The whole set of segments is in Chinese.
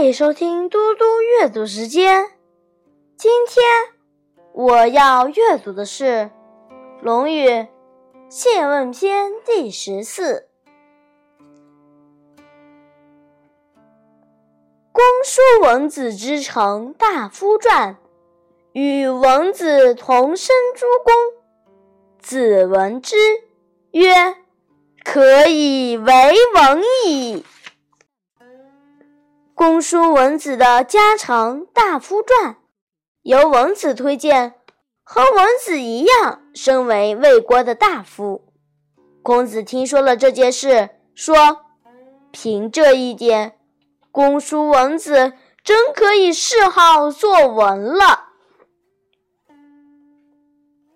欢迎收听嘟嘟阅读时间。今天我要阅读的是《论语·谢问篇》第14。公叔文子之城大夫传，与文子同生诸公。子闻之曰：“可以为文矣。”公叔文子的家常大夫传由文子推荐，和文子一样身为魏国的大夫。孔子听说了这件事，说：“凭这一点，公叔文子真可以谥号作文了。”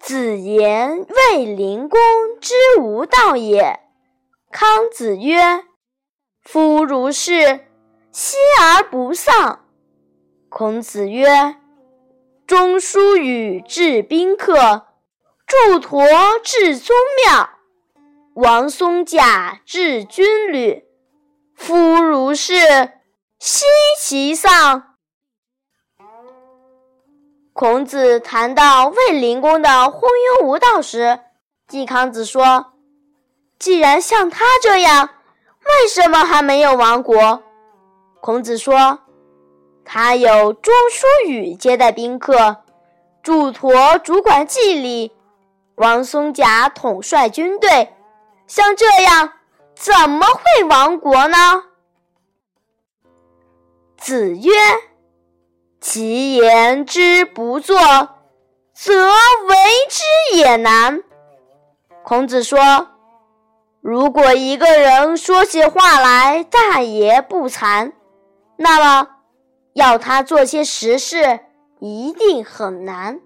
子言卫灵公之无道也。康子曰：“夫如是，息而不丧。”孔子曰：“中书与治宾客，祝驮治宗庙，王孙贾治军旅。夫如是，息其丧。”孔子谈到卫灵公的昏庸无道时，季康子说：“既然像他这样，为什么还没有亡国？”孔子说：“他有中书与接待宾客，祝驮主管祭礼，王孙贾统帅军队，像这样怎么会亡国呢？”子曰：“其言之不作，则为之也难。”孔子说：“如果一个人说起话来大言不惭，那么要他做些实事一定很难。”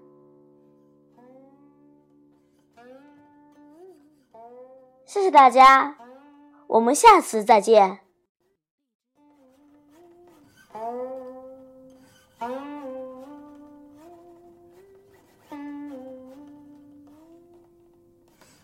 谢谢大家，我们下次再见。